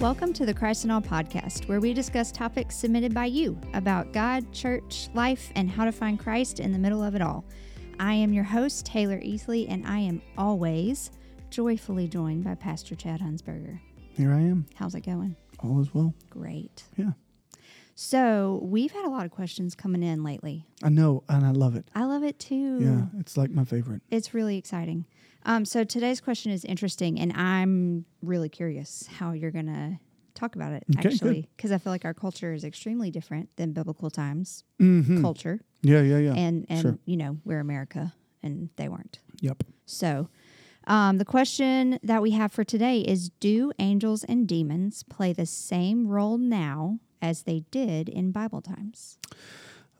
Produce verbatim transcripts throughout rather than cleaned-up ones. Welcome to the Christ in All podcast, where we discuss topics submitted by you about God, church, life, and how to find Christ in the middle of it all. I am your host, Taylor Easley, and I am always joyfully joined by Pastor Chad Hunsberger. Here I am. How's it going? All is well. Great. Yeah. So we've had a lot of questions coming in lately. I know, and I love it. I love it too. Yeah, it's like my favorite. It's really exciting. Um, so today's question is interesting, and I'm really curious how you're going to talk about it, okay, actually, because I feel like our culture is extremely different than biblical times mm-hmm. culture. Yeah, yeah, yeah. And, and sure. you know, we're America, and they weren't. Yep. So um, the question that we have for today is, do angels and demons play the same role now as they did in Bible times?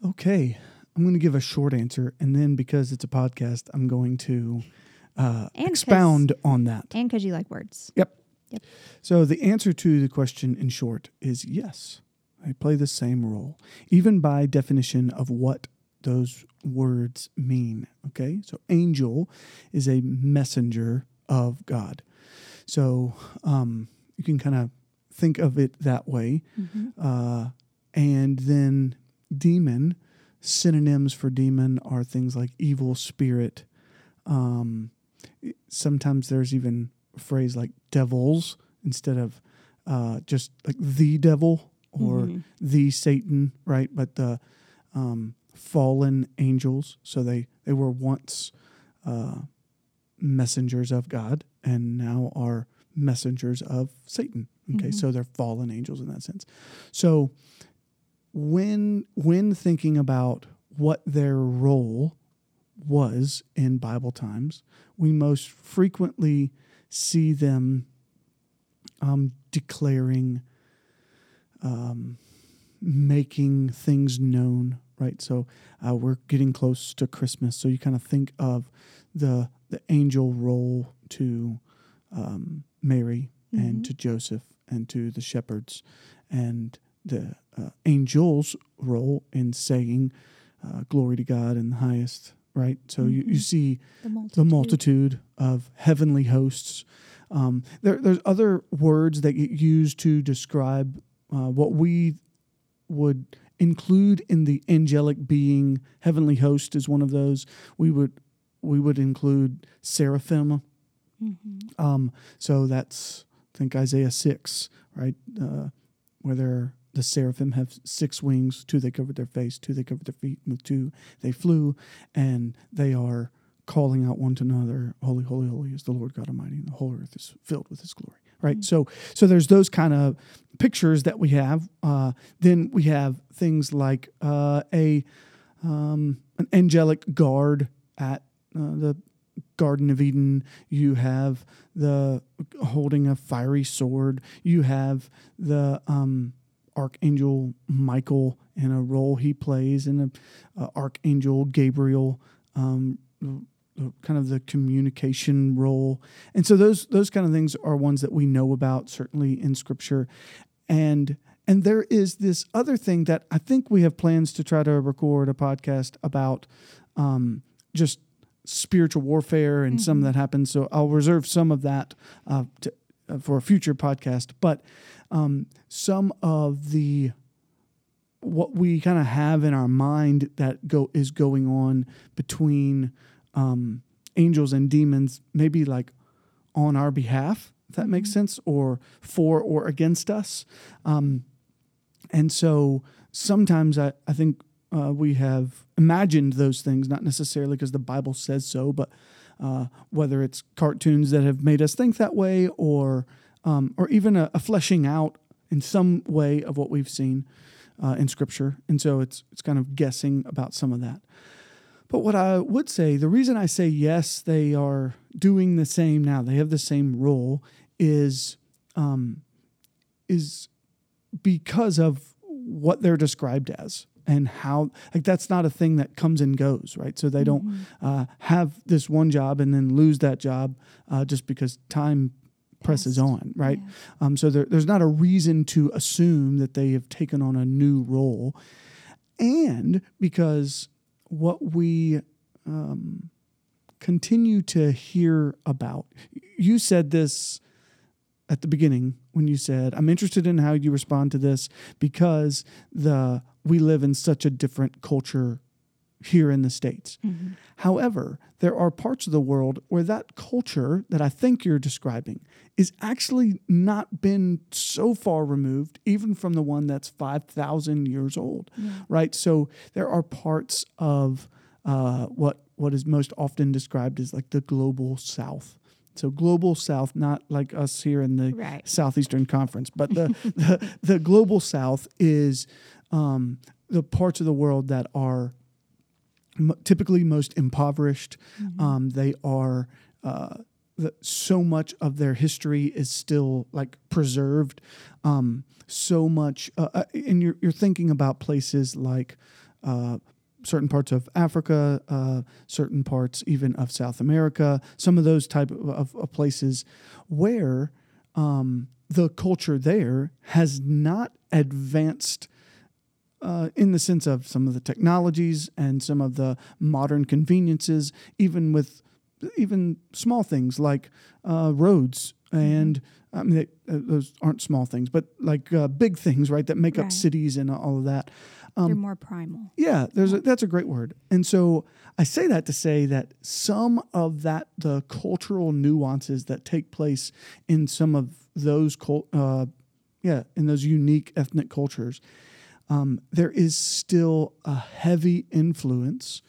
Okay. I'm going to give a short answer, and then because it's a podcast, I'm going to... Uh, expound on that. And because you like words. Yep. Yep. So the answer to the question in short is yes. They play the same role, even by definition of what those words mean. Okay? So angel is a messenger of God. So um, you can kind of think of it that way. Mm-hmm. Uh, and then demon, synonyms for demon are things like evil spirit, um, sometimes there's even a phrase like devils instead of uh, just like the devil or mm-hmm. the Satan, right? But the um, fallen angels. So they, they were once uh, messengers of God and now are messengers of Satan. Okay, mm-hmm. so they're fallen angels in that sense. So when when thinking about what their role was in Bible times, we most frequently see them um, declaring, um, making things known, right? So uh, we're getting close to Christmas, so you kind of think of the the angel role to um, Mary mm-hmm. and to Joseph and to the shepherds, and the uh, angel's role in saying, uh, glory to God in the highest. Right, so mm-hmm. you, you see the multitude. the multitude of heavenly hosts. Um, there, there's other words that get used to describe uh, what we would include in the angelic being. Heavenly host is one of those. We would we would include seraphim. Mm-hmm. Um, so that's I think Isaiah six, right, uh, where they're. The seraphim have six wings, two they covered their face, two they covered their feet, and with two they flew, and they are calling out one to another, holy, holy, holy is the Lord God Almighty, and the whole earth is filled with his glory, right? Mm-hmm. So so there's those kind of pictures that we have. Uh, then we have things like uh, a um, an angelic guard at uh, the Garden of Eden. You have the holding a fiery sword. You have the... Um, Archangel Michael and a role he plays, and a, a Archangel Gabriel, um, kind of the communication role, and so those those kind of things are ones that we know about certainly in Scripture, and and there is this other thing that I think we have plans to try to record a podcast about, um, just spiritual warfare and mm-hmm. some that happens. So I'll reserve some of that uh, to. for a future podcast, but um, some of the what we kind of have in our mind that go is going on between um, angels and demons, maybe like on our behalf, if that makes sense, or for or against us. Um, and so sometimes I, I think uh, we have imagined those things, not necessarily because the Bible says so, but Uh, whether it's cartoons that have made us think that way, or um, or even a, a fleshing out in some way of what we've seen uh, in Scripture. And so it's it's kind of guessing about some of that. But what I would say, the reason I say yes, they are doing the same now, they have the same role, is um, is because of what they're described as. And how, like, that's not a thing that comes and goes, right? So they don't mm-hmm. uh, have this one job and then lose that job uh, just because time presses Best. on, right? Yeah. Um, so there, there's not a reason to assume that they have taken on a new role. And because what we um, continue to hear about, you said this at the beginning when you said, I'm interested in how you respond to this because the we live in such a different culture here in the States. Mm-hmm. However, there are parts of the world where that culture that I think you're describing is actually not been so far removed, even from the one that's five thousand years old, yeah. right? So there are parts of uh, what what is most often described as like the global South. So global South, not like us here in the right. Southeastern Conference, but the, the, the global South is um, the parts of the world that are typically most impoverished. Mm-hmm. Um, they are, uh, the, so much of their history is still like preserved. Um, so much, uh, and you're, you're thinking about places like, uh, certain parts of Africa, uh, certain parts even of South America, some of those type of, of, of places where, um, the culture there has not advanced Uh, in the sense of some of the technologies and some of the modern conveniences, even with even small things like uh, roads. And I mean, they, uh, those aren't small things, but like uh, big things, right, that make right. up cities and all of that. Um, They're more primal. Yeah, there's a, that's a great word. And so I say that to say that some of that, the cultural nuances that take place in some of those, cult, uh, yeah, in those unique ethnic cultures, Um, there is still a heavy influence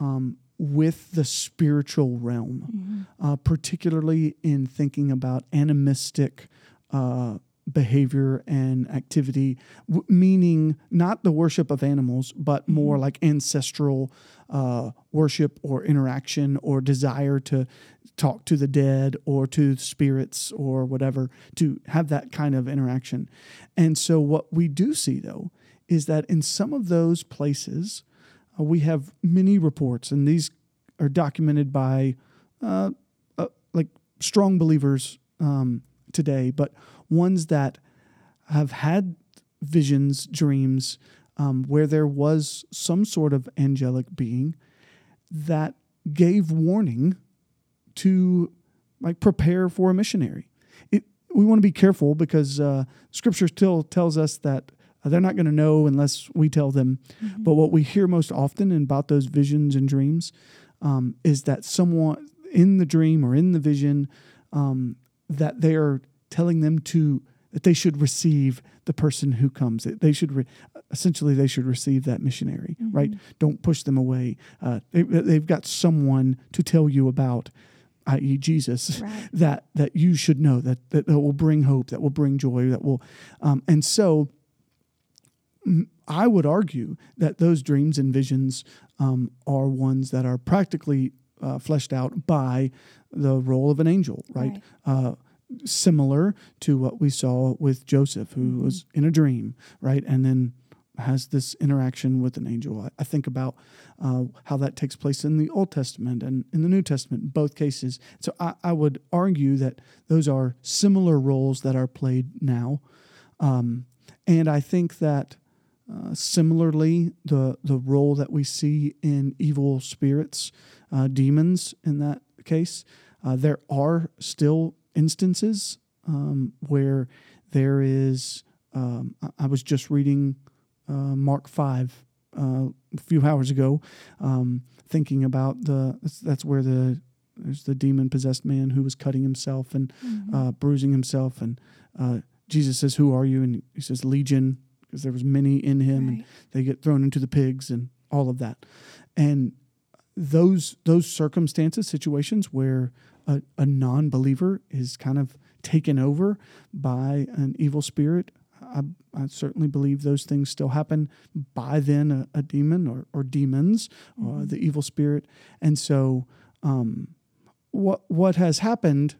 um, with the spiritual realm, mm-hmm. uh, particularly in thinking about animistic uh, behavior and activity, w- meaning not the worship of animals, but mm-hmm. more like ancestral uh, worship or interaction or desire to talk to the dead or to spirits or whatever, to have that kind of interaction. And so what we do see, though, is that in some of those places, uh, we have many reports, and these are documented by uh, uh, like strong believers um, today, but ones that have had visions, dreams, um, where there was some sort of angelic being that gave warning to like prepare for a missionary. It, we want to be careful because uh, Scripture still tells us that they're not going to know unless we tell them. Mm-hmm. But what we hear most often about those visions and dreams um, is that someone in the dream or in the vision um, that they are telling them to, that they should receive the person who comes. They should re- essentially they should receive that missionary, mm-hmm. right? Don't push them away. Uh, they, they've got someone to tell you about, that is. Jesus, right. that that you should know, that, that that will bring hope, that will bring joy, that will, um, and so. I would argue that those dreams and visions um, are ones that are practically uh, fleshed out by the role of an angel, right? right. Uh, similar to what we saw with Joseph, who mm-hmm. was in a dream, right? And then has this interaction with an angel. I, I think about uh, how that takes place in the Old Testament and in the New Testament, both cases. So I, I would argue that those are similar roles that are played now. Um, and I think that Uh, similarly, the the role that we see in evil spirits, uh, demons in that case, uh, there are still instances um, where there is, um, I was just reading uh, Mark five uh, a few hours ago, um, thinking about the, that's where the, there's the demon-possessed man who was cutting himself and mm-hmm. uh, bruising himself, and uh, Jesus says, "Who are you?" And he says, "Legion," because there was many in him, right. and they get thrown into the pigs and all of that. And those those circumstances, situations where a, a non-believer is kind of taken over by an evil spirit, I, I certainly believe those things still happen. By then, a, a demon or, or demons, mm-hmm. or the evil spirit. And so um, what what has happened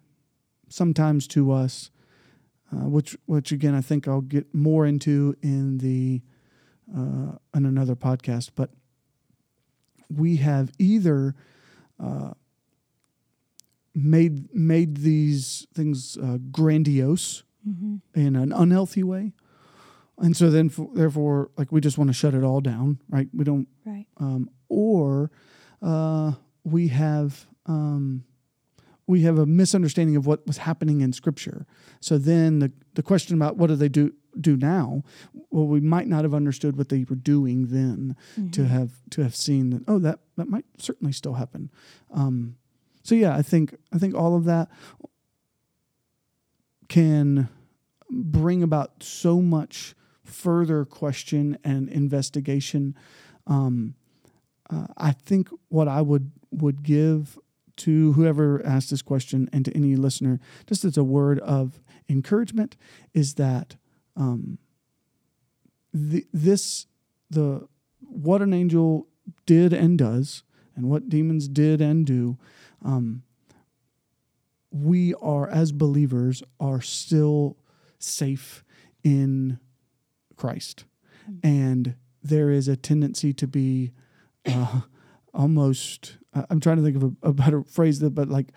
sometimes to us, Uh, which, which again, I think I'll get more into in the uh, in another podcast. But we have either uh, made made these things uh, grandiose mm-hmm. in an unhealthy way, and so then for, therefore, like we just want to shut it all down, right? We don't, right? Um, or uh, we have um, we have a misunderstanding of what was happening in Scripture. So then the, the question about what do they do do now, well, we might not have understood what they were doing then mm-hmm. to have to have seen that, oh, that, that might certainly still happen. Um, so, yeah, I think I think all of that can bring about so much further question and investigation. Um, uh, I think what I would would give to whoever asked this question and to any listener, just as a word of encouragement, is that um, the, this, the what an angel did and does, and what demons did and do, um, we are, as believers, are still safe in Christ. Mm-hmm. And there is a tendency to be uh, almost... I'm trying to think of a, a better phrase, but like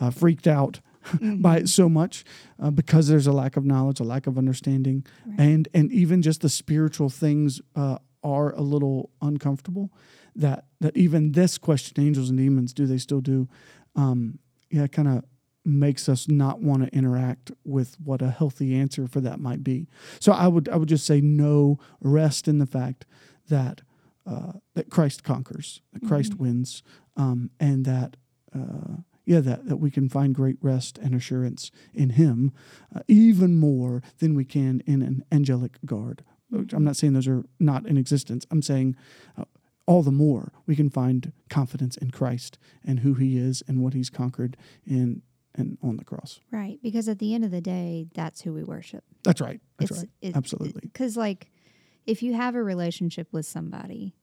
uh, freaked out mm-hmm. by it so much uh, because there's a lack of knowledge, a lack of understanding, right. and and even just the spiritual things uh, are a little uncomfortable. That that even this question, angels and demons, do they still do? Um, yeah, it kind of makes us not want to interact with what a healthy answer for that might be. So I would I would just say no, rest in the fact that uh, that Christ conquers, that Christ mm-hmm. wins. Um, and that, uh, yeah, that, that we can find great rest and assurance in Him, uh, even more than we can in an angelic guard. I'm not saying those are not in existence. I'm saying uh, all the more we can find confidence in Christ and who He is and what He's conquered in and on the cross. Right, because at the end of the day, that's who we worship. That's right. That's it's, right. It, Absolutely. Because, like, if you have a relationship with somebody,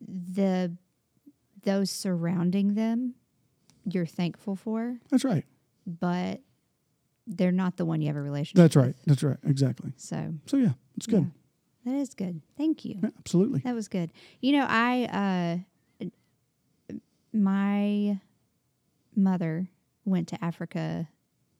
the those surrounding them, you're thankful for. That's right. But they're not the one you have a relationship with. That's right. With. That's right. Exactly. So, so yeah, it's good. Yeah, that is good. Thank you. Yeah, absolutely. That was good. You know, I, uh, my mother went to Africa,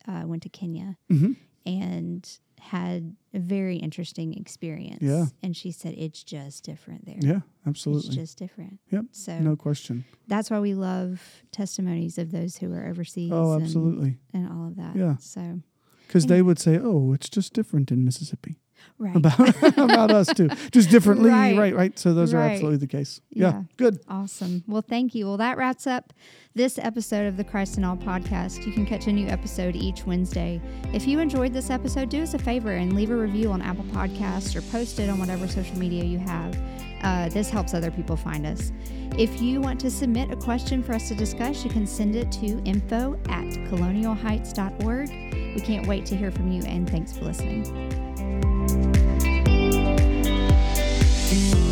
uh, went to Kenya, mm-hmm. and had a very interesting experience. Yeah. And she said, it's just different there. Yeah, absolutely. It's just different. Yep. So no question. That's why we love testimonies of those who are overseas. Oh, absolutely. And, and all of that. Yeah. So, because they would say, oh, it's just different in Mississippi. Right. About, about us too. Just differently. Right. Right. right. So those right. are absolutely the case. Yeah. yeah. Good. Awesome. Well, thank you. Well, that wraps up this episode of the Christ in All podcast. You can catch a new episode each Wednesday. If you enjoyed this episode, do us a favor and leave a review on Apple Podcasts or post it on whatever social media you have. Uh, this helps other people find us. If you want to submit a question for us to discuss, you can send it to info at colonial heights dot org. We can't wait to hear from you, and thanks for listening. We'll be right back.